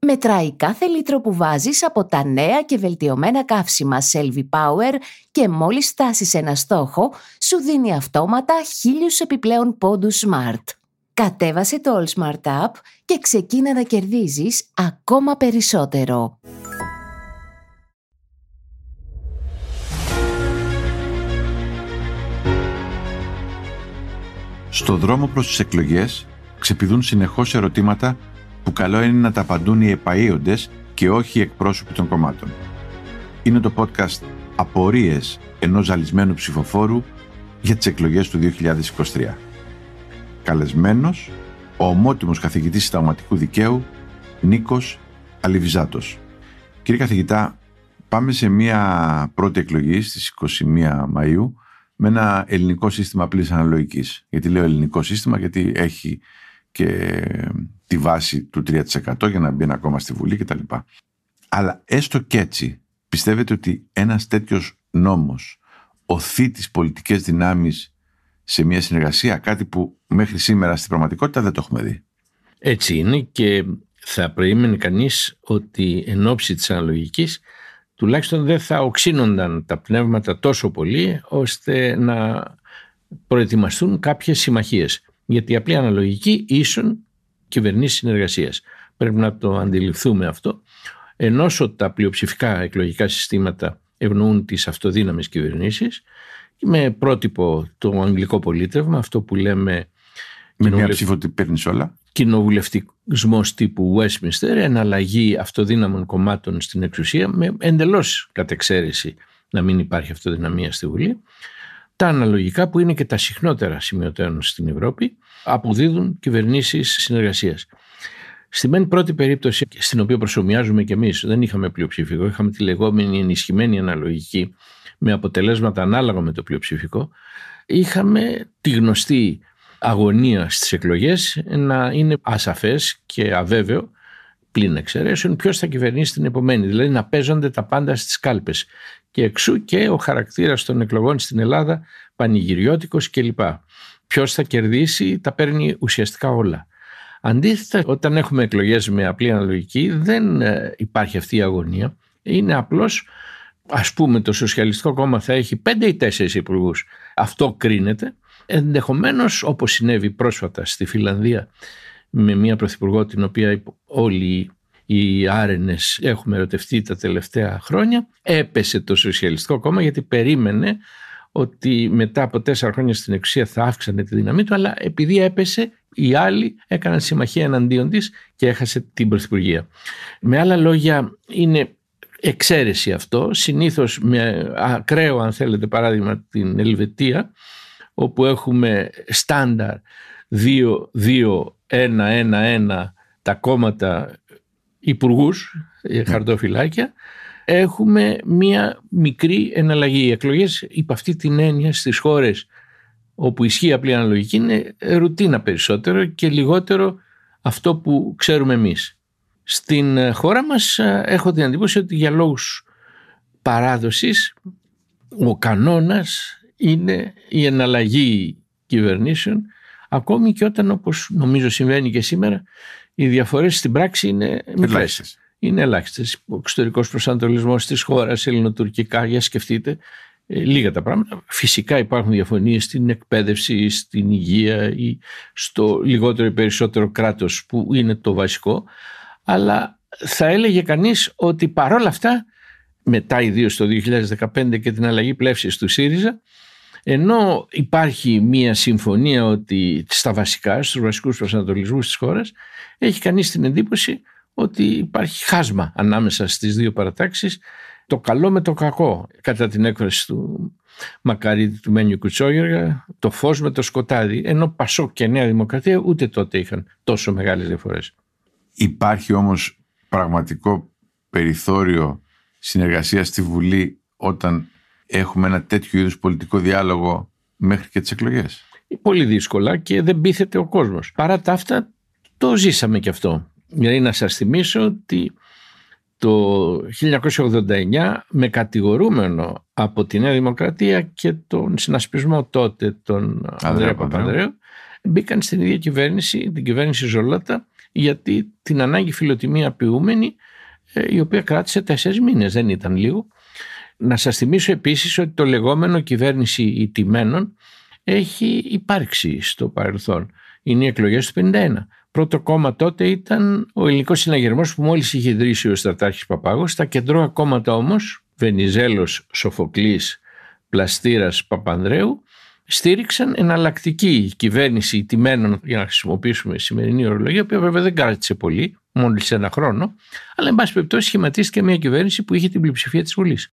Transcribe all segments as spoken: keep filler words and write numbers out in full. Μετράει κάθε λίτρο που βάζεις από τα νέα και βελτιωμένα καύσιμα Selvi Power και μόλις στάσεις ένα στόχο, σου δίνει αυτόματα χίλιους επιπλέον πόντους Smart. Κατέβασε το AllSmart App και ξεκίνα να κερδίζεις ακόμα περισσότερο. Στο δρόμο προς τις εκλογές ξεπηδούν συνεχώς ερωτήματα που καλό είναι να τα απαντούν οι επαΐοντες και όχι οι εκπρόσωποι των κομμάτων. Είναι το podcast «Απορίες ενός ζαλισμένου ψηφοφόρου για τις εκλογές του δύο χιλιάδες είκοσι τρία». Καλεσμένος, ο ομότιμος καθηγητής συνταγματικού δικαίου, Νίκος Αλιβιζάτος. Κύριε καθηγητά, πάμε σε μία πρώτη εκλογή στις εικοστή πρώτη Μαΐου με ένα ελληνικό σύστημα απλής αναλογικής. Γιατί λέω ελληνικό σύστημα, γιατί έχει και τη βάση του τρία τοις εκατό για να μπει ακόμα στη Βουλή κτλ. Αλλά έστω και έτσι, πιστεύετε ότι ένας τέτοιος νόμος οθεί τις πολιτικές δυνάμεις σε μια συνεργασία, κάτι που μέχρι σήμερα στην πραγματικότητα δεν το έχουμε δει? Έτσι είναι, και θα προείμενε κανείς ότι εν ώψη της αναλογικής τουλάχιστον δεν θα οξύνονταν τα πνεύματα τόσο πολύ ώστε να προετοιμαστούν κάποιες συμμαχίες. Γιατί η απλή αναλογική ίσον κυβερνήσεις συνεργασίας. Πρέπει να το αντιληφθούμε αυτό. Ενώ τα πλειοψηφικά εκλογικά συστήματα ευνοούν τις αυτοδύναμες κυβερνήσεις, με πρότυπο το αγγλικό πολίτευμα, αυτό που λέμε με μια ψήφο τι παίρνεις όλα, κοινοβουλευτισμός τύπου Westminster, εναλλαγή αυτοδύναμων κομμάτων στην εξουσία, με εντελώς κατεξαίρεση να μην υπάρχει αυτοδυναμία στη Βουλή. Τα αναλογικά, που είναι και τα συχνότερα σημειωτέων στην Ευρώπη, αποδίδουν κυβερνήσεις συνεργασίας. Στη μεν πρώτη περίπτωση, στην οποία προσομοιάζουμε και εμείς, δεν είχαμε πλειοψηφικό, είχαμε τη λεγόμενη ενισχυμένη αναλογική με αποτελέσματα ανάλογα με το πλειοψηφικό, είχαμε τη γνωστή αγωνία στις εκλογές να είναι ασαφές και αβέβαιο, πλην εξαιρέσεων, ποιος θα κυβερνήσει την επομένη, δηλαδή να παίζονται τα πάντα στις κάλπες. Και εξού και ο χαρακτήρας των εκλογών στην Ελλάδα πανηγυριώτικος κλπ. Ποιος θα κερδίσει τα παίρνει ουσιαστικά όλα. Αντίθετα, όταν έχουμε εκλογές με απλή αναλογική, δεν υπάρχει αυτή η αγωνία. Είναι απλώς, ας πούμε, το Σοσιαλιστικό Κόμμα θα έχει πέντε ή τέσσερις υπουργούς. Αυτό κρίνεται. Ενδεχομένως, όπως συνέβη πρόσφατα στη Φινλανδία με μια πρωθυπουργό την οποία όλοι οι άρενες έχουμε ερωτευτεί τα τελευταία χρόνια, έπεσε το Σοσιαλιστικό Κόμμα γιατί περίμενε ότι μετά από τέσσερα χρόνια στην εξουσία θα αύξανε τη δύναμή του, αλλά επειδή έπεσε, οι άλλοι έκαναν συμμαχία εναντίον της και έχασε την πρωθυπουργία. Με άλλα λόγια, είναι εξαίρεση αυτό. Συνήθως, με ακραίο αν θέλετε παράδειγμα την Ελβετία, όπου έχουμε στάνταρ δύο δύο ένα ένα ένα τα κόμματα υπουργούς, χαρτοφυλάκια, έχουμε μία μικρή εναλλαγή. Οι εκλογές, υπ' αυτή την έννοια, στις χώρες όπου ισχύει απλή αναλογική, είναι ρουτίνα περισσότερο και λιγότερο αυτό που ξέρουμε εμείς. Στην χώρα μας έχω την εντύπωση ότι για λόγους παράδοσης ο κανόνας είναι η εναλλαγή κυβερνήσεων, ακόμη και όταν, όπως νομίζω συμβαίνει και σήμερα, οι διαφορές στην πράξη είναι μικρές. Είναι ελάχιστες. Ο εξωτερικός προσανατολισμός της χώρας, ελληνοτουρκικά, για σκεφτείτε, λίγα τα πράγματα. Φυσικά υπάρχουν διαφωνίες στην εκπαίδευση, στην υγεία ή στο λιγότερο ή περισσότερο κράτος, που είναι το βασικό. Αλλά θα έλεγε κανείς ότι παρόλα αυτά, μετά ιδίως το δύο χιλιάδες δεκαπέντε και την αλλαγή πλεύσης του ΣΥΡΙΖΑ, ενώ υπάρχει μια συμφωνία ότι στα βασικά, στους βασικούς προσανατολισμούς της χώρας, έχει κανείς την εντύπωση ότι υπάρχει χάσμα ανάμεσα στις δύο παρατάξεις, το καλό με το κακό, κατά την έκφραση του μακαρίτη του Μένιου Κουτσόγεργα, το φως με το σκοτάδι, ενώ Πασόκ και Νέα Δημοκρατία ούτε τότε είχαν τόσο μεγάλες διαφορές. Υπάρχει όμως πραγματικό περιθώριο συνεργασία στη Βουλή όταν έχουμε ένα τέτοιο είδους πολιτικό διάλογο μέχρι και τις εκλογές? Πολύ δύσκολα και δεν πείθεται ο κόσμος. Παρά τα αυτά το ζήσαμε και αυτό. Δηλαδή να σας θυμίσω ότι το χίλια εννιακόσια ογδόντα εννιά με κατηγορούμενο από τη Νέα Δημοκρατία και τον συνασπισμό τότε τον Ανδρέα Παπανδρέου μπήκαν στην ίδια κυβέρνηση, την κυβέρνηση Ζολώτα, γιατί την ανάγκη φιλοτιμία ποιούμενη, η οποία κράτησε τέσσερις μήνες, δεν ήταν λίγο. Να σας θυμίσω επίσης ότι το λεγόμενο κυβέρνηση ιτημένων έχει υπάρξει στο παρελθόν. Είναι οι εκλογές του χίλια εννιακόσια πενήντα ένα. Πρώτο κόμμα τότε ήταν ο Ελληνικός Συναγερμός που μόλις είχε ιδρύσει ο στρατάρχης Παπάγος. Τα κεντρώα κόμματα όμως, Βενιζέλος, Σοφοκλής, Πλαστήρας, Παπανδρέου, στήριξαν εναλλακτική κυβέρνηση ιτημένων, για να χρησιμοποιήσουμε σημερινή ορολογία, που βέβαια δεν κράτησε πολύ, μόλις ένα χρόνο, αλλά εν πάση περιπτώσει σχηματίστηκε μια κυβέρνηση που είχε την πλειοψηφία της Βουλής.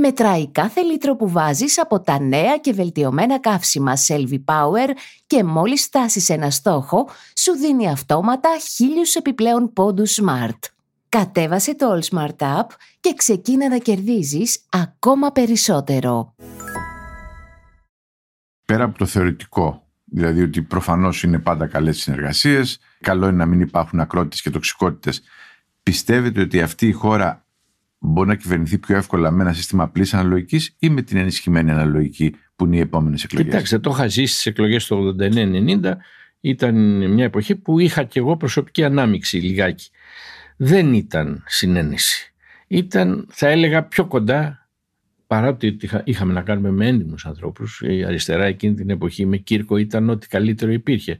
Μετράει κάθε λίτρο που βάζεις από τα νέα και βελτιωμένα καύσιμα Selvi Power και μόλις φτάσεις ένα στόχο, σου δίνει αυτόματα χίλιους επιπλέον πόντους Smart. Κατέβασε το AllSmart App και ξεκίνα να κερδίζεις ακόμα περισσότερο. Πέρα από το θεωρητικό, δηλαδή ότι προφανώς είναι πάντα καλές συνεργασίες, καλό είναι να μην υπάρχουν ακρότητες και τοξικότητες, πιστεύετε ότι αυτή η χώρα μπορεί να κυβερνηθεί πιο εύκολα με ένα σύστημα απλής αναλογικής ή με την ενισχυμένη αναλογική που είναι οι επόμενες εκλογές? Κοιτάξτε, το είχα ζήσει στις εκλογές του ογδόντα εννιά ενενήντα. Ήταν μια εποχή που είχα και εγώ προσωπική ανάμειξη λιγάκι. Δεν ήταν συνένεση. Ήταν, θα έλεγα, πιο κοντά, παρά ότι είχαμε να κάνουμε με έντιμους ανθρώπους. Η αριστερά εκείνη την εποχή με Κύρκο ήταν ό,τι καλύτερο υπήρχε.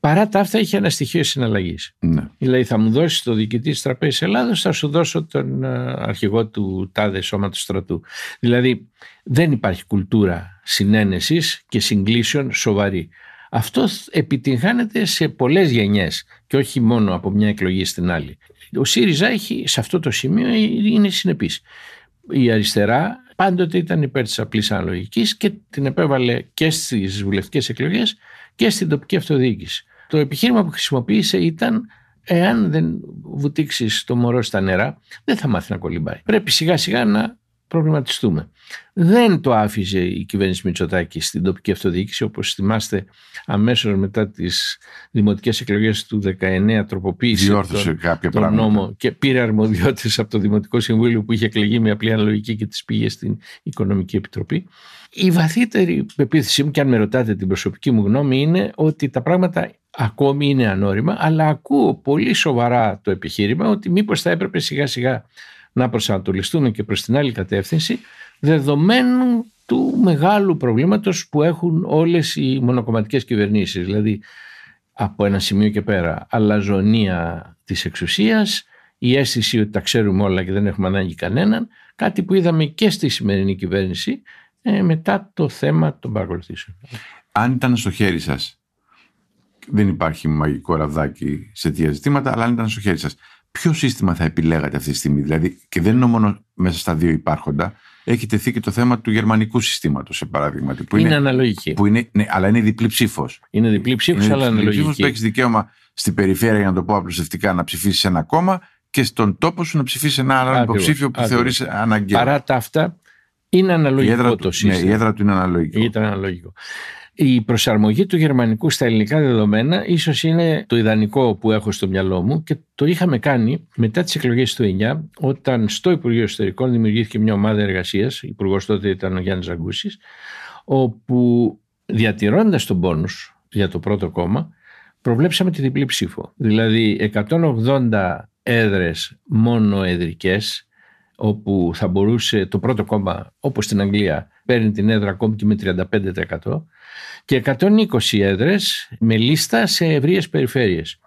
Παρά τα αυτά είχε ένα στοιχείο συναλλαγής. Ναι. Δηλαδή θα μου δώσεις το διοικητή της Τραπέζης Ελλάδος, θα σου δώσω τον αρχηγό του τάδε σώματος στρατού. Δηλαδή δεν υπάρχει κουλτούρα συνένεσης και συγκλήσεων σοβαρή. Αυτό επιτυγχάνεται σε πολλές γενιές και όχι μόνο από μια εκλογή στην άλλη. Ο ΣΥΡΙΖΑ έχει, σε αυτό το σημείο είναι συνεπής. Η αριστερά πάντοτε ήταν υπέρ της απλής αναλογικής και την επέβαλε και στις βουλευτικές εκλογές και στην τοπική αυτοδιοίκηση. Το επιχείρημα που χρησιμοποίησε ήταν: εάν δεν βουτήξεις το μωρό στα νερά, δεν θα μάθει να κολυμπάει. Πρέπει σιγά σιγά να προβληματιστούμε. Δεν το άφησε η κυβέρνηση Μητσοτάκη στην τοπική αυτοδιοίκηση. Όπως θυμάστε, αμέσως μετά τις δημοτικές εκλογές του δεκαεννιά τροποποίησε τον νόμο και πήρε αρμοδιότητες από το Δημοτικό Συμβούλιο που είχε εκλεγεί με απλή αναλογική και τις πήγε στην Οικονομική Επιτροπή. Η βαθύτερη πεποίθησή μου, και αν με ρωτάτε την προσωπική μου γνώμη, είναι ότι τα πράγματα ακόμη είναι ανώριμα, αλλά ακούω πολύ σοβαρά το επιχείρημα ότι μήπως θα έπρεπε σιγά σιγά να προσανατολιστούμε και προς την άλλη κατεύθυνση, δεδομένου του μεγάλου προβλήματος που έχουν όλες οι μονοκομματικές κυβερνήσεις. Δηλαδή, από ένα σημείο και πέρα, αλαζονία της εξουσίας, η αίσθηση ότι τα ξέρουμε όλα και δεν έχουμε ανάγκη κανέναν, κάτι που είδαμε και στη σημερινή κυβέρνηση μετά το θέμα των παρακολουθήσεων. Αν ήταν στο χέρι σας, δεν υπάρχει μαγικό ραβδάκι σε τέτοια ζητήματα, αλλά αν ήταν στο χέρι σας, ποιο σύστημα θα επιλέγατε αυτή τη στιγμή? Δηλαδή, και δεν είναι μόνο μέσα στα δύο υπάρχοντα, έχει τεθεί και το θέμα του γερμανικού συστήματος, σε παράδειγμα. Που είναι, είναι αναλογική. Που είναι, ναι, αλλά είναι διπλή ψήφος. Είναι διπλή ψήφος, αλλά αναλογική. Είναι διπλή ψήφος που έχεις δικαίωμα στην περιφέρεια, για να το πω απλουστευτικά, να ψηφίσεις ένα κόμμα και στον τόπο σου να ψηφίσεις ένα άλλο υποψήφιο που θεωρείς αναγκαίο. Παρά τα αυτά, είναι αναλογικό το σύστημα. Ναι, η έδρα του είναι αναλογικό. Ήταν αναλογικό. Η προσαρμογή του γερμανικού στα ελληνικά δεδομένα ίσως είναι το ιδανικό που έχω στο μυαλό μου και το είχαμε κάνει μετά τις εκλογές του εννιά, όταν στο Υπουργείο Εσωτερικών δημιουργήθηκε μια ομάδα εργασίας, υπουργός τότε ήταν ο Γιάννης Ζαγκούσης, όπου διατηρώντας τον πόνους για το πρώτο κόμμα, προβλέψαμε τη διπλή ψήφο. Δηλαδή εκατόν ογδόντα έδρες μόνο εδρικές, όπου θα μπορούσε το πρώτο κόμμα, όπως στην Αγγλία, παίρνει την έδρα ακόμη και με τριάντα πέντε τοις εκατό, και εκατόν είκοσι έδρες με λίστα σε ευρείες περιφέρειες.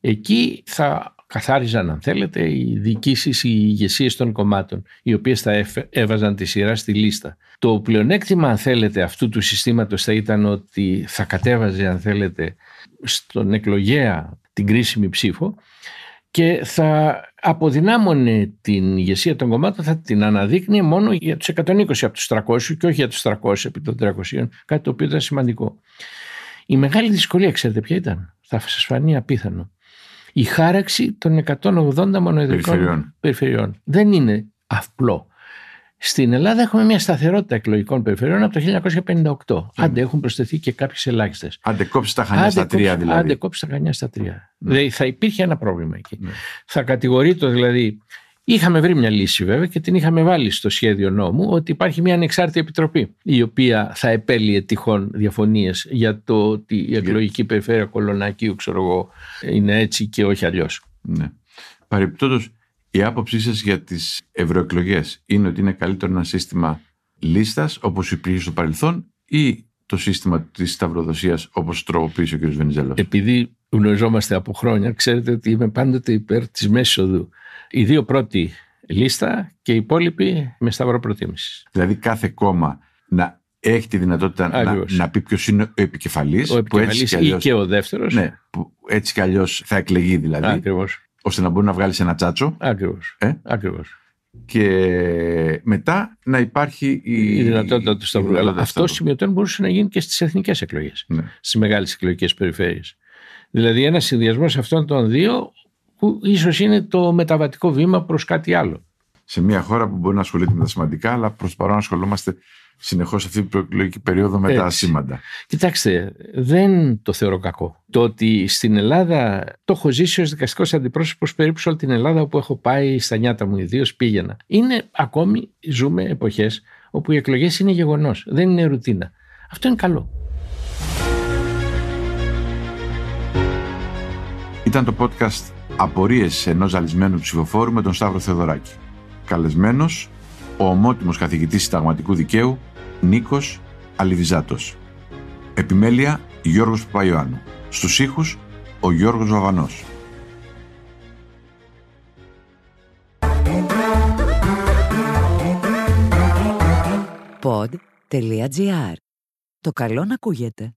Εκεί θα καθάριζαν, αν θέλετε, οι διοικήσεις, οι ηγεσίες των κομμάτων, οι οποίες θα έβαζαν τη σειρά στη λίστα. Το πλεονέκτημα, αν θέλετε, αυτού του συστήματος θα ήταν ότι θα κατέβαζε, αν θέλετε, στον εκλογέα την κρίσιμη ψήφο και θα αποδυνάμωνε την ηγεσία των κομμάτων, θα την αναδείκνει μόνο για τους εκατόν είκοσι από τους τριακόσιους και όχι για τους τριακόσιους επί των τριακοσίων, κάτι το οποίο ήταν σημαντικό. Η μεγάλη δυσκολία, ξέρετε ποια ήταν, θα σας φανεί απίθανο. Η χάραξη των εκατόν ογδόντα μονοεδρικών περιφερειών. περιφερειών. Δεν είναι απλό. Στην Ελλάδα έχουμε μια σταθερότητα εκλογικών περιφερειών από το χίλια εννιακόσια πενήντα οκτώ. Άντε είναι. Έχουν προσθεθεί και κάποιες ελάχιστες. Άντε κόψει τα Χανιά άντε στα τρία κόψει, δηλαδή. Άντε κόψει τα Χανιά στα τρία. Ναι. Δηλαδή θα υπήρχε ένα πρόβλημα εκεί. Ναι. Θα κατηγορείτο δηλαδή. Είχαμε βρει μια λύση βέβαια και την είχαμε βάλει στο σχέδιο νόμου ότι υπάρχει μια ανεξάρτητη επιτροπή η οποία θα επέλυε τυχόν διαφωνίες για το ότι η εκλογική περιφέρεια Κολονακίου, ξέρω εγώ, είναι έτσι και όχι αλλιώς. Ναι. Παρεπιπτόντως, η άποψή σας για τις ευρωεκλογές είναι ότι είναι καλύτερο ένα σύστημα λίστας όπως υπήρχε στο παρελθόν ή το σύστημα της σταυροδοσίας όπως τροποποίησε ο κ. Βενιζέλος? Επειδή γνωριζόμαστε από χρόνια, ξέρετε ότι είμαι πάντοτε υπέρ της μέσης οδού. Οι δύο πρώτοι λίστα και οι υπόλοιποι με σταυρό προτίμησης. Δηλαδή κάθε κόμμα να έχει τη δυνατότητα να, να πει ποιος είναι ο επικεφαλής. Ο επικεφαλής και αλλιώς, ή και ο δεύτερος. Ναι, που έτσι κι αλλιώς θα εκλεγεί δηλαδή. Ακριβώς. Ώστε να μπορεί να βγάλει ένα τσάτσο. Ακριβώς. Ε? Ακριβώς. Και μετά να υπάρχει η, η δυνατότητα του σταυρού. Αλλά αυτό σημειωτέν μπορούσε να γίνει και στις εθνικές εκλογές. Ναι. Στις μεγάλες εκλογικές περιφέρειες. Δηλαδή ένας συνδυασμός αυτών των δύο, που ίσως είναι το μεταβατικό βήμα προς κάτι άλλο. Σε μια χώρα που μπορεί να ασχολείται με τα σημαντικά, αλλά προς το παρόν ασχολούμαστε συνεχώς αυτή την προεκλογική περίοδο με έτσι. Τα ασήμαντα. Κοιτάξτε, δεν το θεωρώ κακό. Το ότι στην Ελλάδα, το έχω ζήσει ως δικαστικός αντιπρόσωπος περίπου σε όλη την Ελλάδα, όπου έχω πάει στα νιάτα μου, ιδίως πήγαινα. Είναι ακόμη, ζούμε εποχές όπου οι εκλογές είναι γεγονός, δεν είναι ρουτίνα. Αυτό είναι καλό. Ήταν το podcast «Απορίες ενός ζαλισμένου ψηφοφόρου» με τον Σταύρο Θεοδωράκη. Καλεσμένος, ο ομότιμος καθηγητής συνταγματικού δικαίου Νίκος Αλιβιζάτος. Επιμέλεια, Γιώργος Παπαϊωάννου. Στους ήχους, ο Γιώργος Βαγανός. pod.gr. Το καλό να ακούγεται.